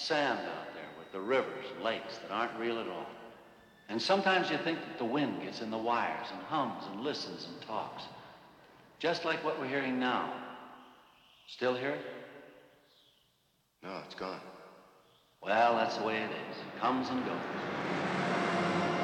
sand out there with the rivers and lakes that aren't real at all. And sometimes you think that the wind gets in the wires and hums and listens and talks. Just like what we're hearing now. Still hear it? No, it's gone. Well, that's the way it is. It comes and goes.